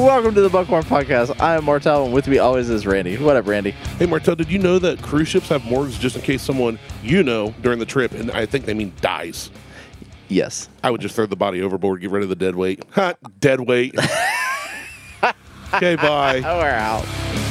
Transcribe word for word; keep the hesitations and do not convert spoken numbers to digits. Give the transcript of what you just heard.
Welcome to the Buckhorn Podcast. I am Martel, and with me always is Randy. What up, Randy? Hey, Martel, did you know that cruise ships have morgues just in case someone you know during the trip, and I think they mean dies? Yes. I would just throw the body overboard, get rid of the dead weight. Ha, dead weight. Okay, bye. We're out.